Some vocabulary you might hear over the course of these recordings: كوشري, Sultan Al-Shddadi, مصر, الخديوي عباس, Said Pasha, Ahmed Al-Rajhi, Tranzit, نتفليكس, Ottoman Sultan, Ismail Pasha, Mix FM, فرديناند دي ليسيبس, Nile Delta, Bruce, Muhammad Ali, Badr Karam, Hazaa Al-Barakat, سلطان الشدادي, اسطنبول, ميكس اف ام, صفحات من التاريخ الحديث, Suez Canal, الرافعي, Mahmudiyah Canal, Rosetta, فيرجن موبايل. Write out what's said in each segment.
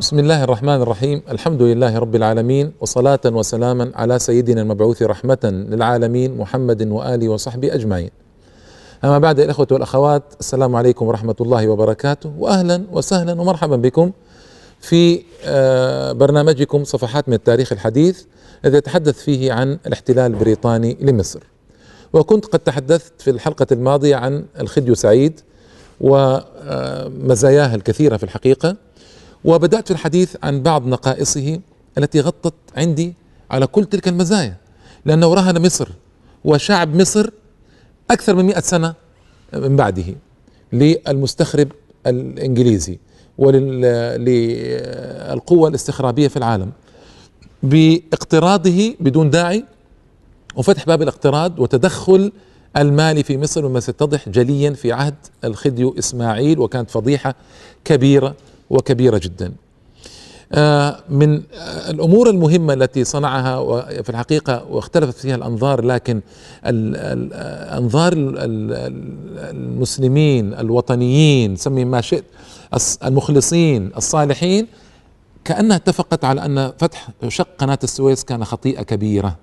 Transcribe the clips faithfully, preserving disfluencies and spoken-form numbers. بسم الله الرحمن الرحيم. الحمد لله رب العالمين، وصلاة وسلاما على سيدنا المبعوث رحمة للعالمين محمد وآله وصحبه أجمعين. أما بعد، الأخوة والأخوات، السلام عليكم ورحمة الله وبركاته، وأهلا وسهلا ومرحبا بكم في برنامجكم صفحات من التاريخ الحديث الذي يتحدث فيه عن الاحتلال البريطاني لمصر. وكنت قد تحدثت في الحلقة الماضية عن الخديو سعيد ومزاياه الكثيرة في الحقيقة، وبدأت في الحديث عن بعض نقائصه التي غطت عندي على كل تلك المزايا، لأنه رهن مصر وشعب مصر أكثر من مئة سنة من بعده للمستخرب الإنجليزي وللقوة الاستخرابية في العالم باقتراضه بدون داعي وفتح باب الاقتراض وتدخل المالي في مصر، مما ستتضح جليا في عهد الخديو إسماعيل، وكانت فضيحة كبيرة وكبيرة جدا. من الأمور المهمة التي صنعها في الحقيقة واختلفت فيها الأنظار، لكن الأنظار المسلمين الوطنيين، سمي ما شئت، المخلصين الصالحين، كأنها اتفقت على أن فتح شق قناة السويس كان خطيئة كبيرة.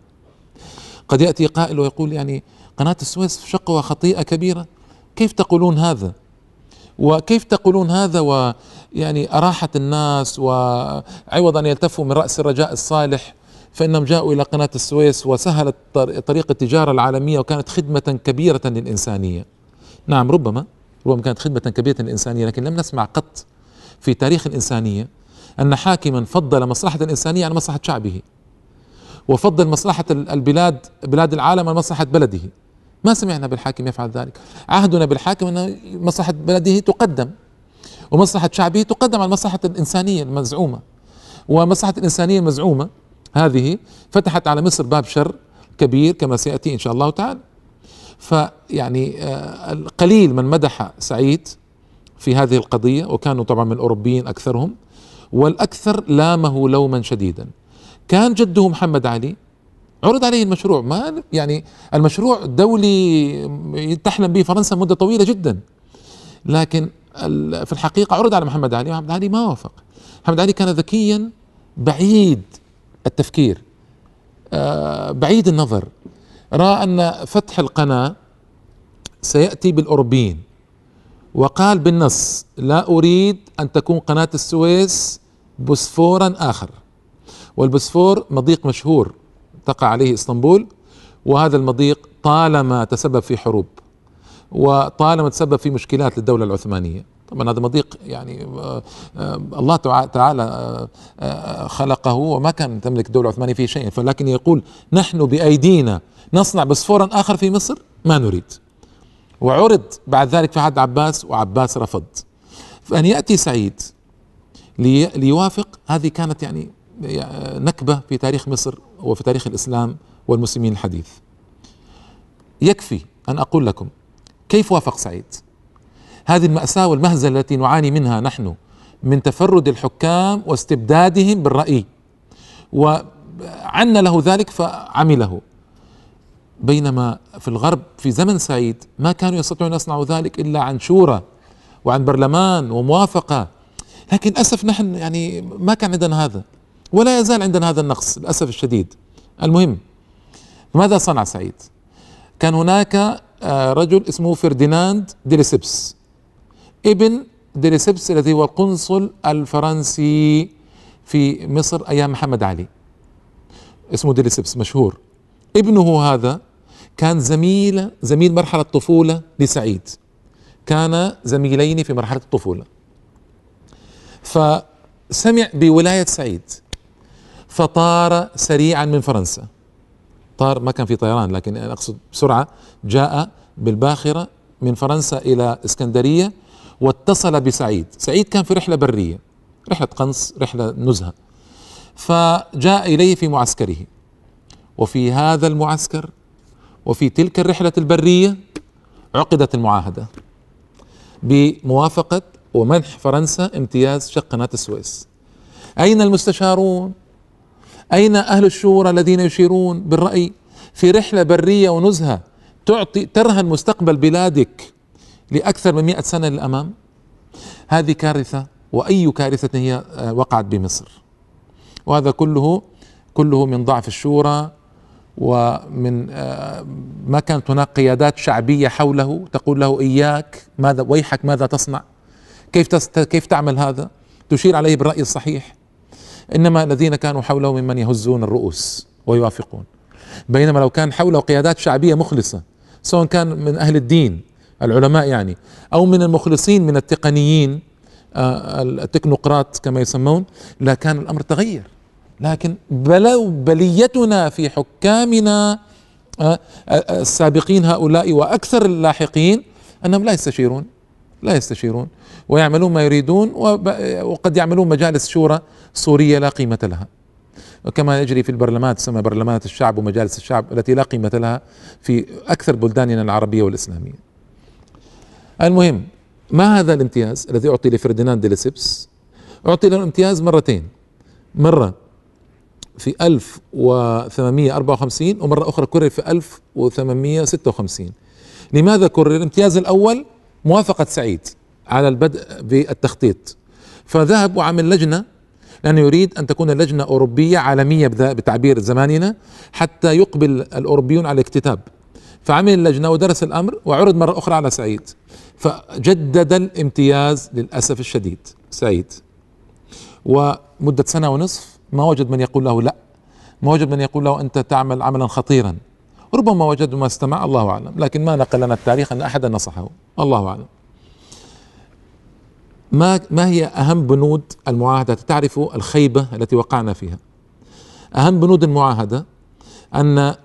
قد يأتي قائل ويقول يعني قناة السويس شقها خطيئة كبيرة، كيف تقولون هذا وكيف تقولون هذا ويعني أراحت الناس، وعوض أن يلتفوا من رأس الرجاء الصالح فإنهم جاءوا إلى قناة السويس وسهلت طريق التجارة العالمية وكانت خدمة كبيرة للإنسانية. نعم، ربما ربما كانت خدمة كبيرة للإنسانية، لكن لم نسمع قط في تاريخ الإنسانية أن حاكما فضل مصلحة الإنسانية عن مصلحة شعبه، وفضل مصلحة البلاد بلاد العالم عن مصلحة بلده. ما سمعنا بالحاكم يفعل ذلك. عهدنا بالحاكم أن مصلحة بلده تقدم ومصلحة شعبه تقدم عن مصلحة الإنسانية المزعومة، ومصلحة الإنسانية المزعومة هذه فتحت على مصر باب شر كبير كما سيأتي إن شاء الله تعالى. فيعني القليل من مدح سعيد في هذه القضية، وكانوا طبعا من الأوروبيين أكثرهم، والأكثر لامه لوما شديدا. كان جده محمد علي عرض عليه المشروع، ما يعني المشروع دولي تحلم به فرنسا مدة طويلة جدا، لكن في الحقيقة عرض على محمد علي، محمد علي ما وافق. محمد علي كان ذكيا بعيد التفكير، بعيد النظر، رأى أن فتح القناة سيأتي بالأوروبيين، وقال بالنص: لا أريد أن تكون قناة السويس بوسفورا آخر. والبوسفور مضيق مشهور تقع عليه اسطنبول، وهذا المضيق طالما تسبب في حروب وطالما تسبب في مشكلات للدولة العثمانية. طبعا هذا مضيق يعني الله تعالى خلقه وما كان تملك الدولة العثمانية فيه شيئا، فلكن يقول: نحن بأيدينا نصنع بوسفورا آخر في مصر، ما نريد. وعرض بعد ذلك في عهد عباس، وعباس رفض. فأن يأتي سعيد ليوافق، هذه كانت يعني نكبة في تاريخ مصر وفي تاريخ الإسلام والمسلمين الحديث. يكفي أن أقول لكم كيف وافق سعيد. هذه المأساة والمهزلة التي نعاني منها نحن من تفرد الحكام واستبدادهم بالرأي، وعنا له ذلك فعمله، بينما في الغرب في زمن سعيد ما كانوا يستطيعون أن يصنعوا ذلك إلا عن شورى وعن برلمان وموافقة. لكن للأسف نحن يعني ما كان عندنا هذا، ولا يزال عندنا هذا النقص للأسف الشديد. المهم، ماذا صنع سعيد؟ كان هناك رجل اسمه فرديناند دي ليسيبس، ابن دي ليسيبس الذي هو القنصل الفرنسي في مصر أيام محمد علي، اسمه دي ليسيبس مشهور. ابنه هذا كان زميل زميل مرحلة الطفولة لسعيد، كان زميلين في مرحلة الطفولة. فسمع بولاية سعيد فطار سريعا من فرنسا، طار، ما كان في طيران، لكن أنا أقصد بسرعة، جاء بالباخرة من فرنسا إلى إسكندرية واتصل بسعيد. سعيد كان في رحلة برية، رحلة قنص، رحلة نزهة، فجاء إليه في معسكره. وفي هذا المعسكر وفي تلك الرحلة البرية عقدت المعاهدة بموافقة ومنح فرنسا امتياز شق قناة السويس. أين المستشارون؟ أين أهل الشورى الذين يشيرون بالرأي في رحلة برية ونزهة تعطي ترهن مستقبل بلادك لأكثر من مئة سنة للأمام؟ هذه كارثة وأي كارثة هي وقعت بمصر. وهذا كله كله من ضعف الشورى، ومن ما كانت هناك قيادات شعبية حوله تقول له إياك، ماذا ويحك، ماذا تصنع، كيف كيف تعمل هذا، تشير عليه بالرأي الصحيح. إنما الذين كانوا حوله ممن يهزون الرؤوس ويوافقون، بينما لو كان حوله قيادات شعبية مخلصة، سواء كان من أهل الدين العلماء يعني، أو من المخلصين من التقنيين التكنوقراط كما يسمون، لا كان الأمر تغير. لكن بلو بليتنا في حكامنا السابقين هؤلاء وأكثر اللاحقين أنهم لا يستشيرون لا يستشيرون ويعملون ما يريدون، وقد يعملون مجالس شورى سورية لا قيمة لها، كما يجري في البرلمانات، تسمى برلمانات الشعب ومجالس الشعب، التي لا قيمة لها في أكثر بلداننا العربية والإسلامية. المهم، ما هذا الامتياز الذي أعطي لفرديناند دي ليسيبس؟ أعطي له الامتياز مرتين، مرة في ألف وثمانمئة وأربعة وخمسين ومرة أخرى كرر في ألف وثمانمئة وستة وخمسين. لماذا كرر؟ الامتياز الأول موافقة سعيد على البدء بالتخطيط، فذهب وعمل لجنة، لأنه يريد أن تكون اللجنة أوروبية عالمية بتعبير زماننا حتى يقبل الأوروبيون على الاكتتاب، فعمل اللجنة ودرس الأمر وعرض مرة أخرى على سعيد، فجدد الامتياز للأسف الشديد سعيد، ومدة سنة ونصف ما وجد من يقول له لا، ما وجد من يقول له أنت تعمل عملا خطيرا، ربما وجد ما استمع، الله أعلم، لكن ما نقل لنا التاريخ أن أحدا نصحه، الله أعلم. ما ما هي أهم بنود المعاهدة؟ تعرفوا الخيبة التي وقعنا فيها. أهم بنود المعاهدة أن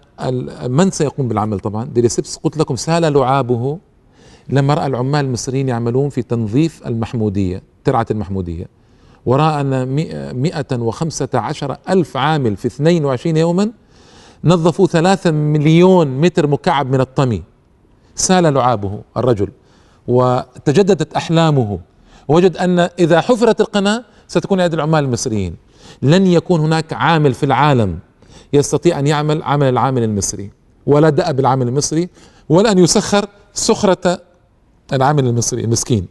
من سيقوم بالعمل طبعا دي ليسيبس، قلت لكم سال لعابه لما رأى العمال المصريين يعملون في تنظيف المحمودية، ترعة المحمودية، ورأى أن مئة وخمسة عشر ألف عامل في اثنين وعشرين يوما نظفوا ثلاثة مليون متر مكعب من الطمي. سال لعابه الرجل وتجددت أحلامه، وجد أن إذا حفرت القناة ستكون يد العمال المصريين، لن يكون هناك عامل في العالم يستطيع أن يعمل عمل العامل المصري، ولا دأب العامل المصري، ولا أن يسخر سخرة العامل المصري المسكين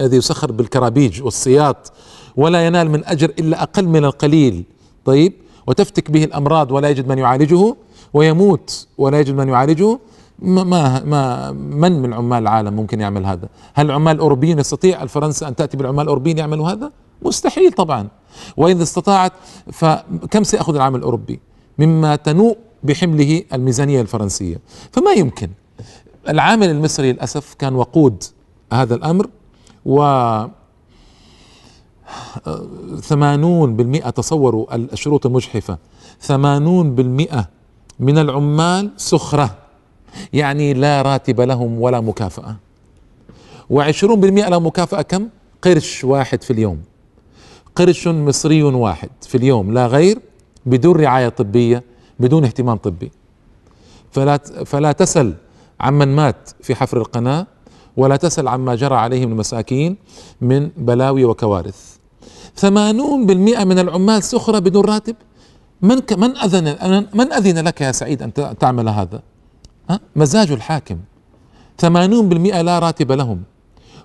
الذي يسخر بالكرابيج والسياط، ولا ينال من أجر إلا أقل من القليل، طيب، وتفتك به الأمراض ولا يجد من يعالجه، ويموت ولا يجد من يعالجه. ما ما من من عمال العالم ممكن يعمل هذا؟ هل العمال الأوروبيين يستطيع الفرنسا أن تأتي بالعمال الأوروبيين يعملوا هذا؟ مستحيل طبعا، وإذا استطاعت فكم سيأخذ العامل الأوروبي مما تنوء بحمله الميزانية الفرنسية؟ فما يمكن. العامل المصري للأسف كان وقود هذا الأمر، و ثمانون بالمئة تصوروا الشروط المجحفة، ثمانون بالمئة من العمال سخرة، يعني لا راتب لهم ولا مكافأة، وعشرون بالمئة لهم مكافأة كم؟ قرش واحد في اليوم، قرش مصري واحد في اليوم لا غير، بدون رعاية طبية، بدون اهتمام طبي. فلا فلا تسل عمن مات في حفر القناة، ولا تسأل عما جرى عليهم المساكين من بلاوي وكوارث. ثمانون بالمئة من العمال سخرة بدون راتب، من من أذن من أذن لك يا سعيد أن تعمل هذا؟ ها؟ مزاج الحاكم. ثمانون بالمئة لا راتب لهم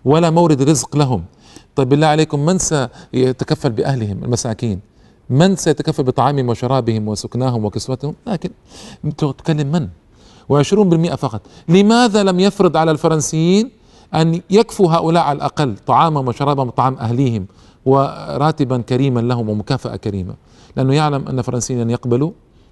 ولا مورد رزق لهم. طيب بالله عليكم، من سيتكفل بأهلهم المساكين؟ من سيتكفل بطعامهم وشرابهم وسكناهم وكسوتهم؟ لكن تكلم من؟ وعشرون بالمئة فقط. لماذا لم يفرض على الفرنسيين أن يكفوا هؤلاء على الأقل طعاما وشرابا وطعام أهليهم وراتبا كريما لهم ومكافأة كريمة؟ لأنه يعلم أن الفرنسيين لن يقبلوا،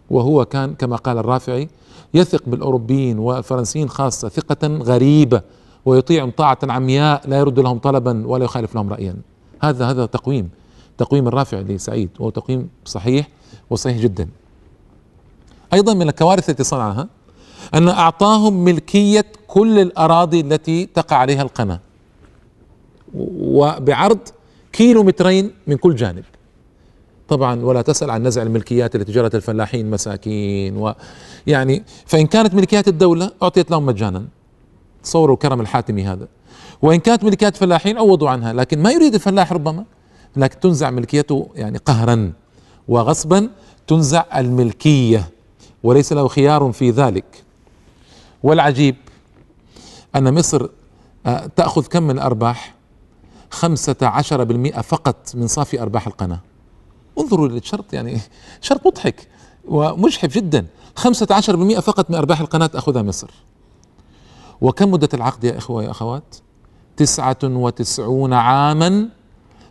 وهو كان كما قال الرافعي يثق بالأوروبيين والفرنسيين خاصة ثقة غريبة، ويطيعهم طاعة عمياء، لا يرد لهم طلبا ولا يخالف لهم رأيا. هذا هذا تقويم تقويم الرافعي لسعيد، وهو تقويم صحيح وصحيح جدا. أيضا من الكوارث التي صنعها أن أعطاهم ملكية كل الأراضي التي تقع عليها القناة، وبعرض كيلومترين من كل جانب. طبعا ولا تسأل عن نزع الملكيات التي جرت الفلاحين مساكين، ويعني فإن كانت ملكيات الدولة أعطيت لهم مجانا، تصوروا الكرم الحاتمي هذا، وإن كانت ملكيات الفلاحين عوضوا عنها، لكن ما يريد الفلاح ربما، لكن تنزع ملكيته يعني قهرا وغصبا، تنزع الملكية وليس له خيار في ذلك. والعجيب أن مصر تأخذ كم من الأرباح؟ خمسة عشر بالمئة فقط من صافي أرباح القناة. انظروا للشرط، يعني شرط مضحك ومجحف جدا. خمسة عشر بالمئة فقط من أرباح القناة تأخذها مصر. وكم مدة العقد يا إخوة يا أخوات؟ تسعة وتسعين عاما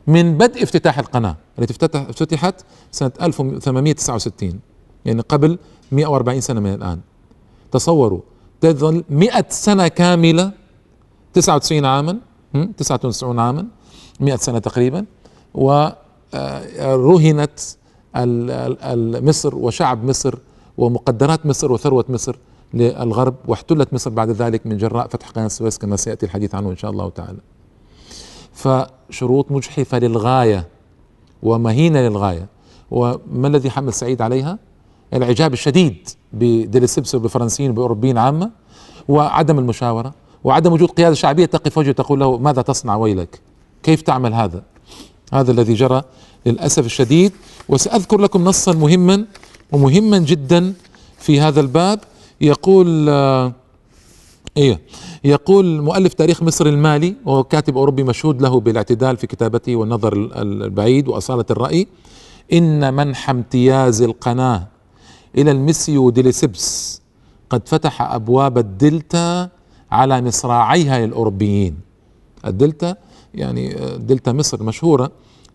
من بدء افتتاح القناة التي افتتحت سنة ألف وثمانمئة وتسعة وستين، يعني قبل مئة وأربعين سنة من الآن. تصوروا تظل مئة سنة كاملة، تسعة وتسعين عاما، تسعة وتسعين عاما، مئة سنة تقريبا، ورهنت مصر وشعب مصر ومقدرات مصر وثروة مصر للغرب، واحتلت مصر بعد ذلك من جراء فتح قناة السويس كما سيأتي الحديث عنه إن شاء الله تعالى. فشروط مجحفة للغاية ومهينة للغاية. وما الذي حمل سعيد عليها؟ الإعجاب الشديد بديليسيبس وبالفرنسيين وبالأوروبيين عامة، وعدم المشاورة، وعدم وجود قيادة شعبية تقف وجهه تقول له ماذا تصنع ويلك؟ كيف تعمل هذا؟ هذا الذي جرى للأسف الشديد. وسأذكر لكم نصا مهما ومهما جدا في هذا الباب. يقول ايه يقول مؤلف تاريخ مصر المالي، وهو كاتب أوروبي مشهود له بالاعتدال في كتابته والنظر البعيد وأصالة الرأي: إن منح امتياز القناة إلى المسيو ديليسيبس قد فتح أبواب الدلتا على مصراعيها للأوروبيين. الدلتا يعني دلتا مصر مشهورة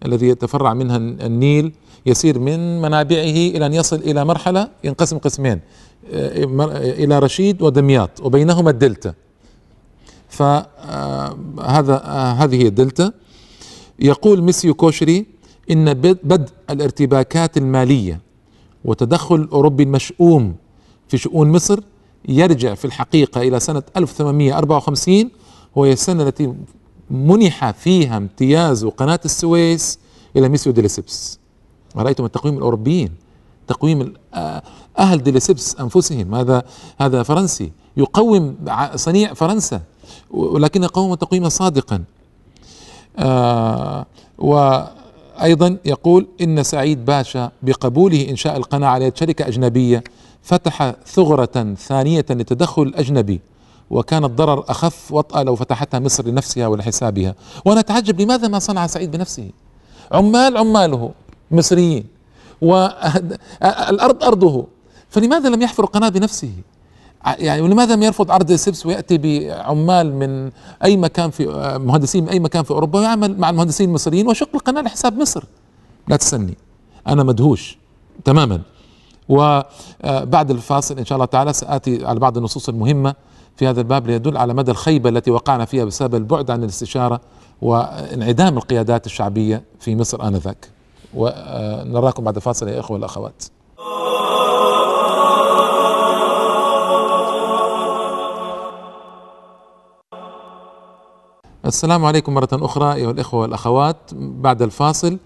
الذي يتفرع منها النيل، يسير من منابعه إلى أن يصل إلى مرحلة ينقسم قسمين، إلى رشيد ودمياط، وبينهما الدلتا. فهذا هذه هي الدلتا. يقول مسيو كوشري: إن بدء الارتباكات المالية وتدخل الأوروبي المشؤوم في شؤون مصر يرجع في الحقيقة إلى سنة ألف وثمانمئة وأربعة وخمسين، وهي السنة التي منح فيها امتياز قناة السويس إلى مسيو ديليسيبس. رأيتم التقويم الأوروبيين، تقويم أهل ديليسيبس أنفسهم، هذا هذا فرنسي يقوم صنيع فرنسا، ولكن قوم تقويما صادقا. آه وأيضا يقول: إن سعيد باشا بقبوله إنشاء القناة على يد شركة أجنبية فتح ثغرة ثانية للتدخل الأجنبي، وكان الضرر أخف وطأ لو فتحتها مصر لنفسها ولحسابها. وأنا أتعجب لماذا ما صنع سعيد بنفسه. عمال عماله مصريين، والأرض أرضه، فلماذا لم يحفر القناة بنفسه؟ يعني ولماذا لم يرفض عرض ديليسيبس ويأتي بعمال من أي مكان، في مهندسين من أي مكان في أوروبا، ويعمل مع المهندسين المصريين ويشق القناة لحساب مصر؟ لا تسني، أنا مدهوش تماما. وبعد الفاصل إن شاء الله تعالى سآتي على بعض النصوص المهمة في هذا الباب ليدل على مدى الخيبة التي وقعنا فيها بسبب البعد عن الاستشارة وانعدام القيادات الشعبية في مصر آنذاك. ونراكم بعد فاصل يا إخوة والأخوات. السلام عليكم مرة أخرى أيها الإخوة والأخوات. بعد الفاصل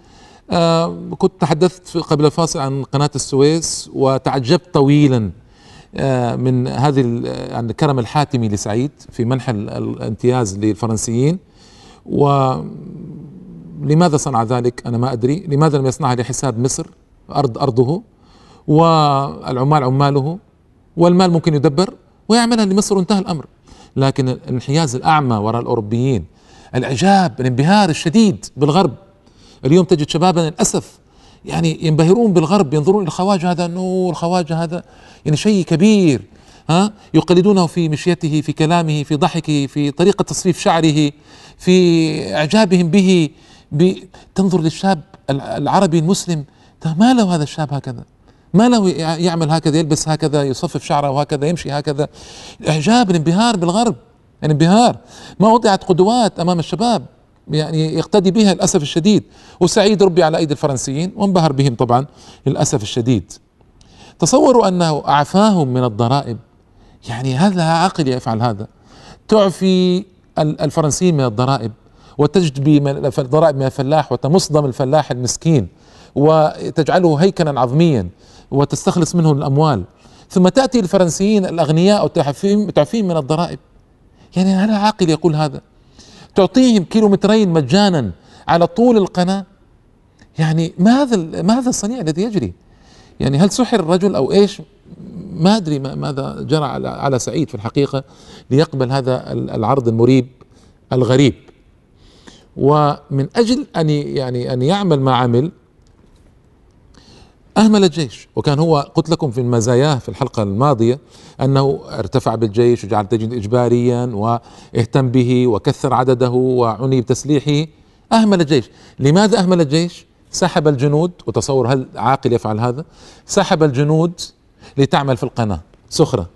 آه كنت تحدثت قبل الفاصل عن قناة السويس، وتعجبت طويلا آه من هذه عن الكرم الحاتمي لسعيد في منح الامتياز للفرنسيين. ولماذا صنع ذلك أنا ما أدري، لماذا لم يصنعها لحساب مصر، أرض أرضه والعمال عماله والمال ممكن يدبر ويعملها لمصر وانتهى الأمر. لكن الانحياز الأعمى وراء الأوروبيين، الإعجاب، الانبهار الشديد بالغرب. اليوم تجد شبابنا للأسف يعني ينبهرون بالغرب، ينظرون للخواجة، هذا نور، الخواجة هذا يعني شيء كبير، ها يقلدونه في مشيته، في كلامه، في ضحكه، في طريقة تصفيف شعره، في إعجابهم به. تنظر للشاب العربي المسلم، ما له هذا الشاب هكذا، ما له يعمل هكذا، يلبس هكذا، يصفف شعره وهكذا، يمشي هكذا. إعجاب، الانبهار بالغرب، الانبهار. ما وضعت قدوات أمام الشباب يعني يقتدي بها للأسف الشديد. وسعيد ربي على أيدي الفرنسيين وانبهر بهم طبعا للأسف الشديد. تصوروا أنه أعفاهم من الضرائب، يعني هذا عاقل يفعل هذا؟ تعفي الفرنسيين من الضرائب وتجدبي الضرائب من الفلاح وتمصدم الفلاح المسكين وتجعله هيكلا عظميا وتستخلص منه الأموال، ثم تأتي الفرنسيين الأغنياء وتعفيهم من الضرائب، يعني هل عاقل يقول هذا؟ تعطيهم كيلومترين مجانا على طول القناة، يعني ما هذا ما هذا الصنيع الذي يجري؟ يعني هل سحر الرجل أو إيش؟ ما أدري ماذا جرى على على سعيد في الحقيقة ليقبل هذا العرض المريب الغريب. ومن أجل أن يعني أن يعمل ما عمل أهمل الجيش. وكان هو قلت لكم في مزاياه في الحلقة الماضية أنه ارتفع بالجيش وجعل التجنيد إجباريا واهتم به وكثر عدده وعني بتسليحه. أهمل الجيش. لماذا أهمل الجيش؟ سحب الجنود، وتصور هل عاقل يفعل هذا؟ سحب الجنود لتعمل في القناة سخرة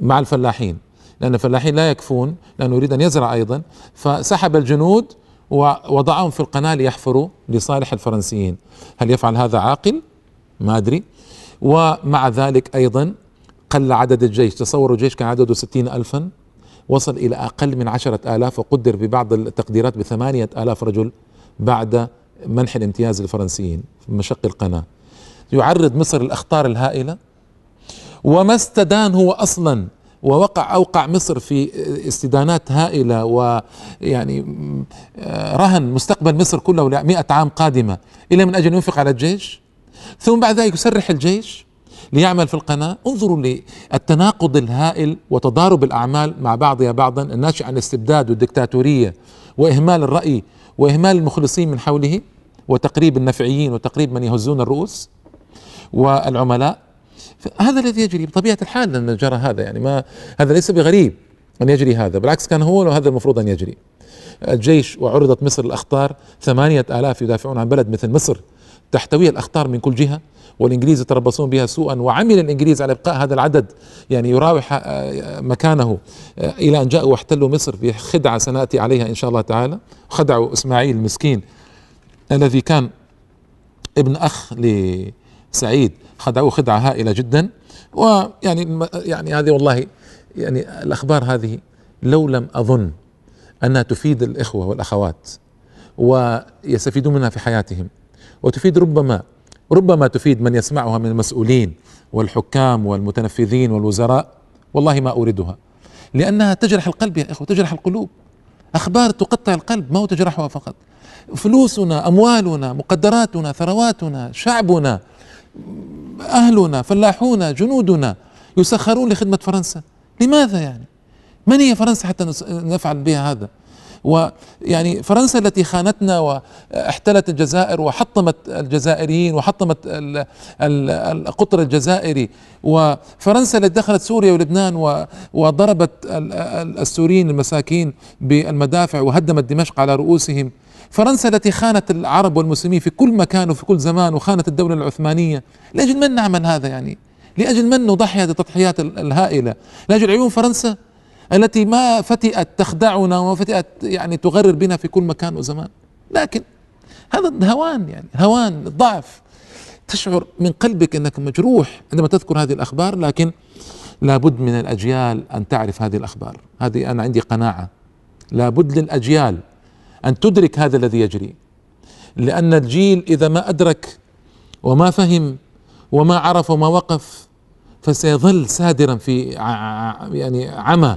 مع الفلاحين، لأن الفلاحين لا يكفون، لأنه يريد أن يزرع أيضا، فسحب الجنود ووضعهم في القناة ليحفروا لصالح الفرنسيين. هل يفعل هذا عاقل؟ ما أدري. ومع ذلك أيضا قل عدد الجيش. تصوروا الجيش كان عدده ستين ألفا، وصل إلى أقل من عشرة آلاف، وقدر ببعض التقديرات بثمانية آلاف رجل بعد منح الامتياز للفرنسيين في مشق القناة. يعرض مصر للأخطار الهائلة، وما استدان هو أصلا، ووقع أوقع مصر في استدانات هائلة، ويعني رهن مستقبل مصر كله لمئة عام قادمة إلا من أجل ينفق على الجيش، ثم بعد ذلك يسرح الجيش ليعمل في القناة. انظروا للتناقض الهائل وتضارب الأعمال مع بعضها بعضا الناشئ عن الاستبداد والدكتاتورية وإهمال الرأي وإهمال المخلصين من حوله وتقريب النفعيين وتقريب من يهزون الرؤوس والعملاء. هذا الذي يجري بطبيعة الحال أن جرى هذا، يعني ما هذا ليس بغريب أن يجري هذا، بالعكس كان هو وهذا المفروض أن يجري. الجيش وعرضت مصر للأخطار، ثمانية آلاف يدافعون عن بلد مثل مصر تحتويها الأخطار من كل جهة، والإنجليز يتربصون بها سوءا، وعمل الإنجليز على إبقاء هذا العدد يعني يراوح مكانه إلى أن جاءوا واحتلوا مصر بخدعة سنأتي عليها إن شاء الله تعالى. خدعوا إسماعيل المسكين الذي كان ابن أخ لسعيد، خدعوه خدعة هائلة جدا. ويعني يعني هذه والله يعني الأخبار هذه لو لم أظن أنها تفيد الإخوة والأخوات ويستفيدون منها في حياتهم، وتفيد ربما ربما تفيد من يسمعها من المسؤولين والحكام والمتنفذين والوزراء، والله ما أوردها، لأنها تجرح القلب يا إخوة، تجرح القلوب. أخبار تقطع القلب، ما هو تجرحها فقط. فلوسنا، أموالنا، مقدراتنا، ثرواتنا، شعبنا، أهلنا، فلاحونا، جنودنا يسخرون لخدمة فرنسا. لماذا يعني؟ من هي فرنسا حتى نفعل بها هذا؟ ويعني فرنسا التي خانتنا واحتلت الجزائر وحطمت الجزائريين وحطمت القطر الجزائري، وفرنسا التي دخلت سوريا ولبنان وضربت السوريين المساكين بالمدافع وهدمت دمشق على رؤوسهم، فرنسا التي خانت العرب والمسلمين في كل مكان وفي كل زمان، وخانت الدولة العثمانية. لأجل من نعمل هذا يعني؟ لأجل من نضحي هذه التضحيات الهائلة؟ لأجل عيون فرنسا التي ما فتئت تخدعنا وما فتئت يعني تغرر بنا في كل مكان وزمان. لكن هذا الهوان، يعني هوان الضعف، تشعر من قلبك أنك مجروح عندما تذكر هذه الأخبار. لكن لابد من الأجيال أن تعرف هذه الأخبار، هذه أنا عندي قناعة، لابد للأجيال أن تدرك هذا الذي يجري، لأن الجيل إذا ما أدرك وما فهم وما عرف وما وقف فسيظل سادرا في يعني عمى،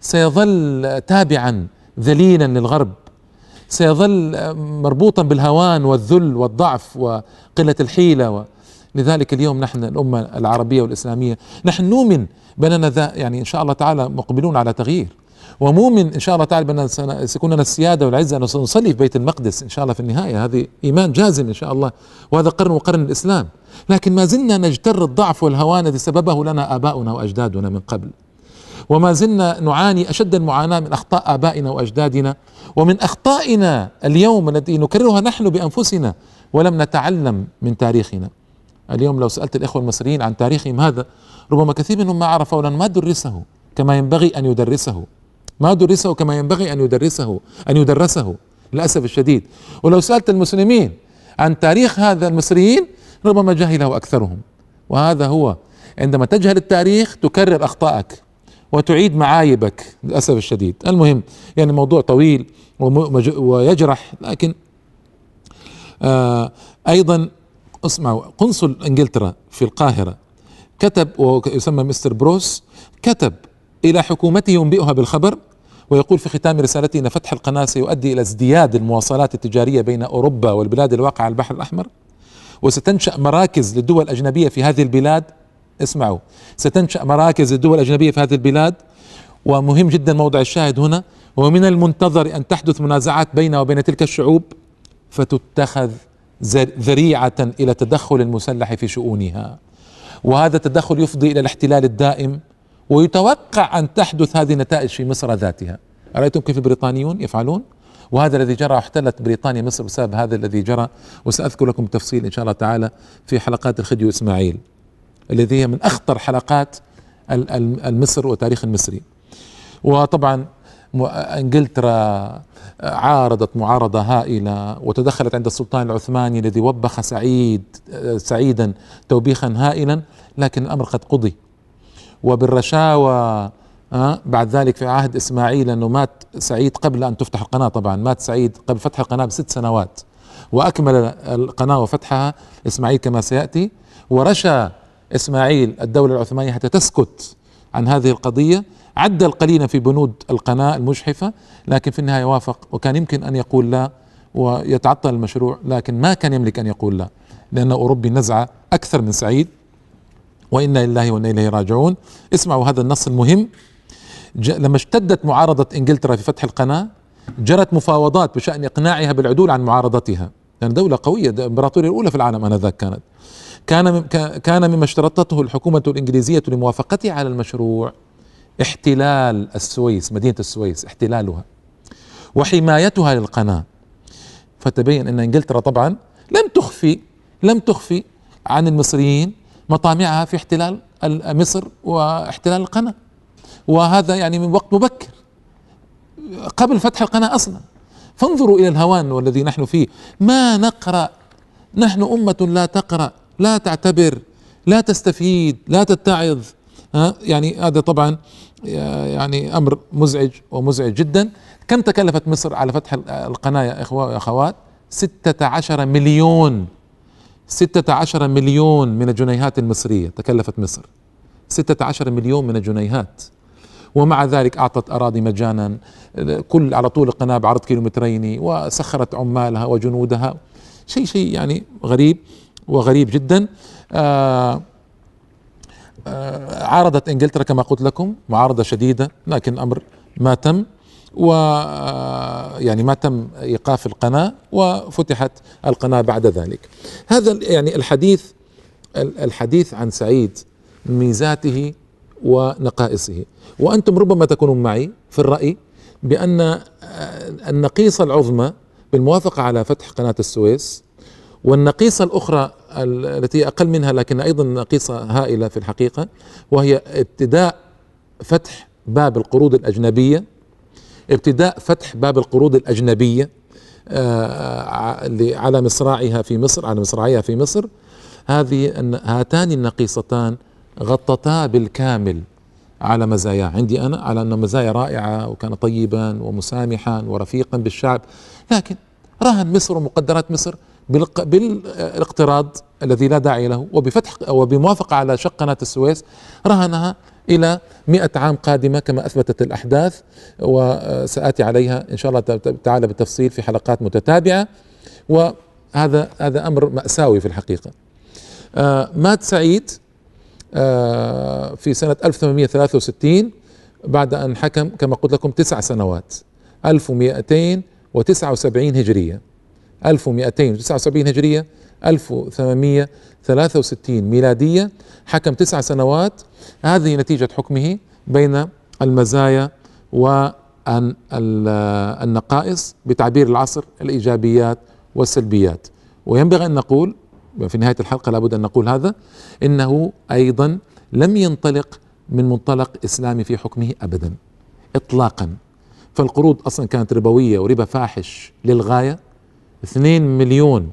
سيظل تابعا ذليلا للغرب، سيظل مربوطا بالهوان والذل والضعف وقلة الحيلة. لذلك اليوم نحن الأمة العربية والإسلامية نحن نؤمن بأننا يعني إن شاء الله تعالى مقبلون على تغيير، ومؤمن إن شاء الله تعالى بأن سيكون لنا السيادة والعزة، أن سنصلي في بيت المقدس إن شاء الله في النهاية. هذا إيمان جازم إن شاء الله، وهذا قرن وقرن الإسلام. لكن ما زلنا نجتر الضعف والهوان الذي سببه لنا آباؤنا وأجدادنا من قبل، وما زلنا نعاني أشد المعاناة من أخطاء آبائنا وأجدادنا ومن أخطائنا اليوم التي نكررها نحن بأنفسنا ولم نتعلم من تاريخنا. اليوم لو سألت الإخوة المصريين عن تاريخهم هذا ربما كثير منهم ما عرفوا، لأن ما درسه كما ينبغي أن يدرسه، ما درسه كما ينبغي أن يدرسه أن يدرسه للأسف الشديد. ولو سألت المسلمين عن تاريخ هذا المصريين ربما جهله أكثرهم. وهذا هو، عندما تجهل التاريخ تكرر أخطائك وتعيد معايبك للأسف الشديد. المهم يعني موضوع طويل ويجرح. لكن آه أيضا اسمعوا، قنصل إنجلترا في القاهرة كتب، ويسمى مستر بروس، كتب إلى حكومته ينبئها بالخبر ويقول في ختام رسالته أن فتح القناة سيؤدي إلى ازدياد المواصلات التجارية بين أوروبا والبلاد الواقعة على البحر الأحمر، وستنشأ مراكز للدول الأجنبية في هذه البلاد. اسمعوا، ستنشأ مراكز للدول الأجنبية في هذه البلاد. ومهم جدا موضع الشاهد هنا، ومن المنتظر أن تحدث منازعات بينها وبين تلك الشعوب فتتخذ ذريعة إلى تدخل المسلح في شؤونها، وهذا التدخل يفضي إلى الاحتلال الدائم، ويتوقع أن تحدث هذه النتائج في مصر ذاتها. أرأيتم كيف البريطانيون يفعلون؟ وهذا الذي جرى، احتلت بريطانيا مصر بسبب هذا الذي جرى، وسأذكر لكم التفصيل إن شاء الله تعالى في حلقات الخديوي إسماعيل الذي هي من أخطر حلقات المصر والتاريخ المصري. وطبعا إنجلترا عارضت معارضة هائلة وتدخلت عند السلطان العثماني الذي وبخ سعيد سعيدا توبيخا هائلا، لكن الأمر قد قضي. وبالرشاوى أه بعد ذلك في عهد إسماعيل، لأنه مات سعيد قبل أن تفتح القناة، طبعا مات سعيد قبل فتح القناة بست سنوات، وأكمل القناة وفتحها إسماعيل كما سيأتي. ورشا إسماعيل الدولة العثمانية حتى تسكت عن هذه القضية، عدل قليلا في بنود القناة المجحفة، لكن في النهاية وافق، وكان يمكن أن يقول لا ويتعطل المشروع، لكن ما كان يملك أن يقول لا، لأن أوروبي نزعة أكثر من سعيد، وإنا لله وإنا إليه راجعون. اسمعوا هذا النص المهم. لما اشتدت معارضة إنجلترا في فتح القناة جرت مفاوضات بشأن إقناعها بالعدول عن معارضتها، لأن دولة قوية، الإمبراطورية الأولى في العالم آنذاك كانت. كان كان مما اشترطته الحكومة الإنجليزية لموافقتها على المشروع احتلال السويس، مدينة السويس احتلالها وحمايتها للقناة. فتبين أن إنجلترا طبعا لم تخفي لم تخفي عن المصريين مطامعها في احتلال مصر واحتلال القناة، وهذا يعني من وقت مبكر قبل فتح القناة أصلا. فانظروا إلى الهوان والذي نحن فيه، ما نقرأ، نحن أمة لا تقرأ، لا تعتبر، لا تستفيد، لا تتعظ. يعني هذا طبعا يعني أمر مزعج ومزعج جدا. كم تكلفت مصر على فتح القناة يا إخوة يا أخوات؟ ستة عشر مليون، ستة عشر مليون من الجنيهات المصرية تكلفت مصر، ستة عشر مليون من الجنيهات. ومع ذلك أعطت أراضي مجانا كل على طول القناة بعرض كيلومترين، وسخرت عمالها وجنودها، شيء شيء يعني غريب وغريب جدا. آآ آآ عارضت إنجلترا كما قلت لكم معارضة شديدة، لكن الأمر ما تم، و يعني ما تم إيقاف القناة، وفتحت القناة بعد ذلك. هذا يعني الحديث الحديث عن سعيد، ميزاته ونقائصه. وأنتم ربما تكونون معي في الرأي بأن النقيصة العظمى بالموافقة على فتح قناة السويس، والنقيصة الأخرى التي أقل منها لكن أيضا نقيصة هائلة في الحقيقة، وهي ابتداء فتح باب القروض الأجنبية، ابتداء فتح باب القروض الأجنبية على مصراعيها في مصر، على مصراعيها في مصر. هذه هاتان النقيصتان غطتا بالكامل على مزاياه، عندي أنا على أن مزايا رائعة، وكان طيبا ومسامحا ورفيقا بالشعب، لكن رهن مصر ومقدرات مصر بالاقتراض الذي لا داعي له، وبفتح وبموافقة على شق قناة السويس رهنها إلى مئة عام قادمة كما أثبتت الأحداث، وسأتي عليها إن شاء الله تعالى بالتفصيل في حلقات متتابعة. وهذا هذا أمر مأساوي في الحقيقة. آه مات سعيد آه في سنة ألف وثمانمئة وثلاثة وستين بعد أن حكم كما قلت لكم تسع سنوات، ألف ومئتين وتسعة وسبعين هجرية، ألف ومئتين وتسعة وسبعين هجرية، ألف وثمانمئة وثلاثة وستين ميلادية، حكم تسع سنوات. هذه نتيجة حكمه بين المزايا والنقائص بتعبير العصر، الإيجابيات والسلبيات. وينبغي أن نقول في نهاية الحلقة، لابد أن نقول هذا، إنه أيضا لم ينطلق من منطلق إسلامي في حكمه أبدا إطلاقا. فالقروض أصلا كانت ربوية وربا فاحش للغاية، اثنين مليون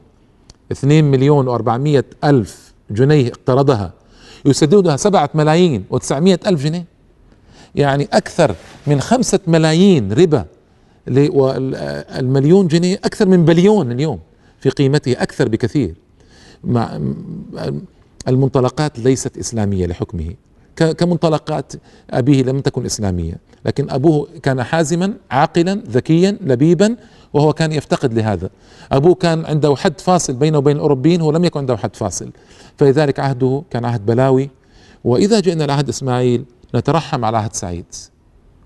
اثنين مليون وأربعمائة ألف جنيه اقترضها، يسددها سبعة ملايين وتسعمائة ألف جنيه، يعني أكثر من خمسة ملايين ربا. والمليون جنيه أكثر من بليون اليوم في قيمته، أكثر بكثير. المنطلقات ليست إسلامية لحكمه، كمنطلقات أبيه لم تكن إسلامية، لكن أبوه كان حازما عاقلا ذكيا لبيبا، وهو كان يفتقد لهذا. أبوه كان عنده حد فاصل بينه وبين الأوروبيين، هو لم يكن عنده حد فاصل، فلذلك عهده كان عهد بلاوي. وإذا جئنا لعهد إسماعيل نترحم على عهد سعيد،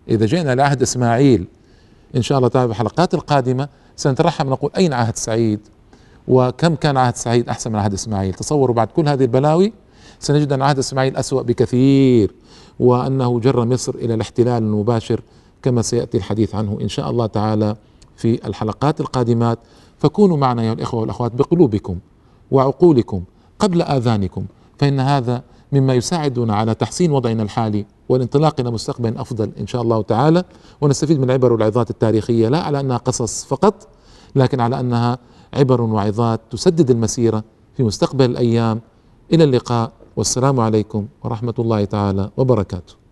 إذا جئنا لعهد إسماعيل إن شاء الله تعالى في الحلقات القادمة سنترحم نقول أين عهد سعيد وكم كان عهد سعيد أحسن من عهد إسماعيل. تصوروا بعد كل هذه البلاوي سنجد أن عهد إسماعيل أسوأ بكثير، وأنه جر مصر إلى الاحتلال المباشر كما سيأتي الحديث عنه إن شاء الله تعالى في الحلقات القادمات. فكونوا معنا يا الإخوة والأخوات بقلوبكم وعقولكم قبل آذانكم، فإن هذا مما يساعدنا على تحسين وضعنا الحالي والانطلاق إلى مستقبل أفضل إن شاء الله تعالى، ونستفيد من العبر والعظات التاريخية لا على أنها قصص فقط، لكن على أنها عبر وعظات تسدد المسيرة في مستقبل الأيام. إلى اللقاء والسلام عليكم ورحمة الله تعالى وبركاته.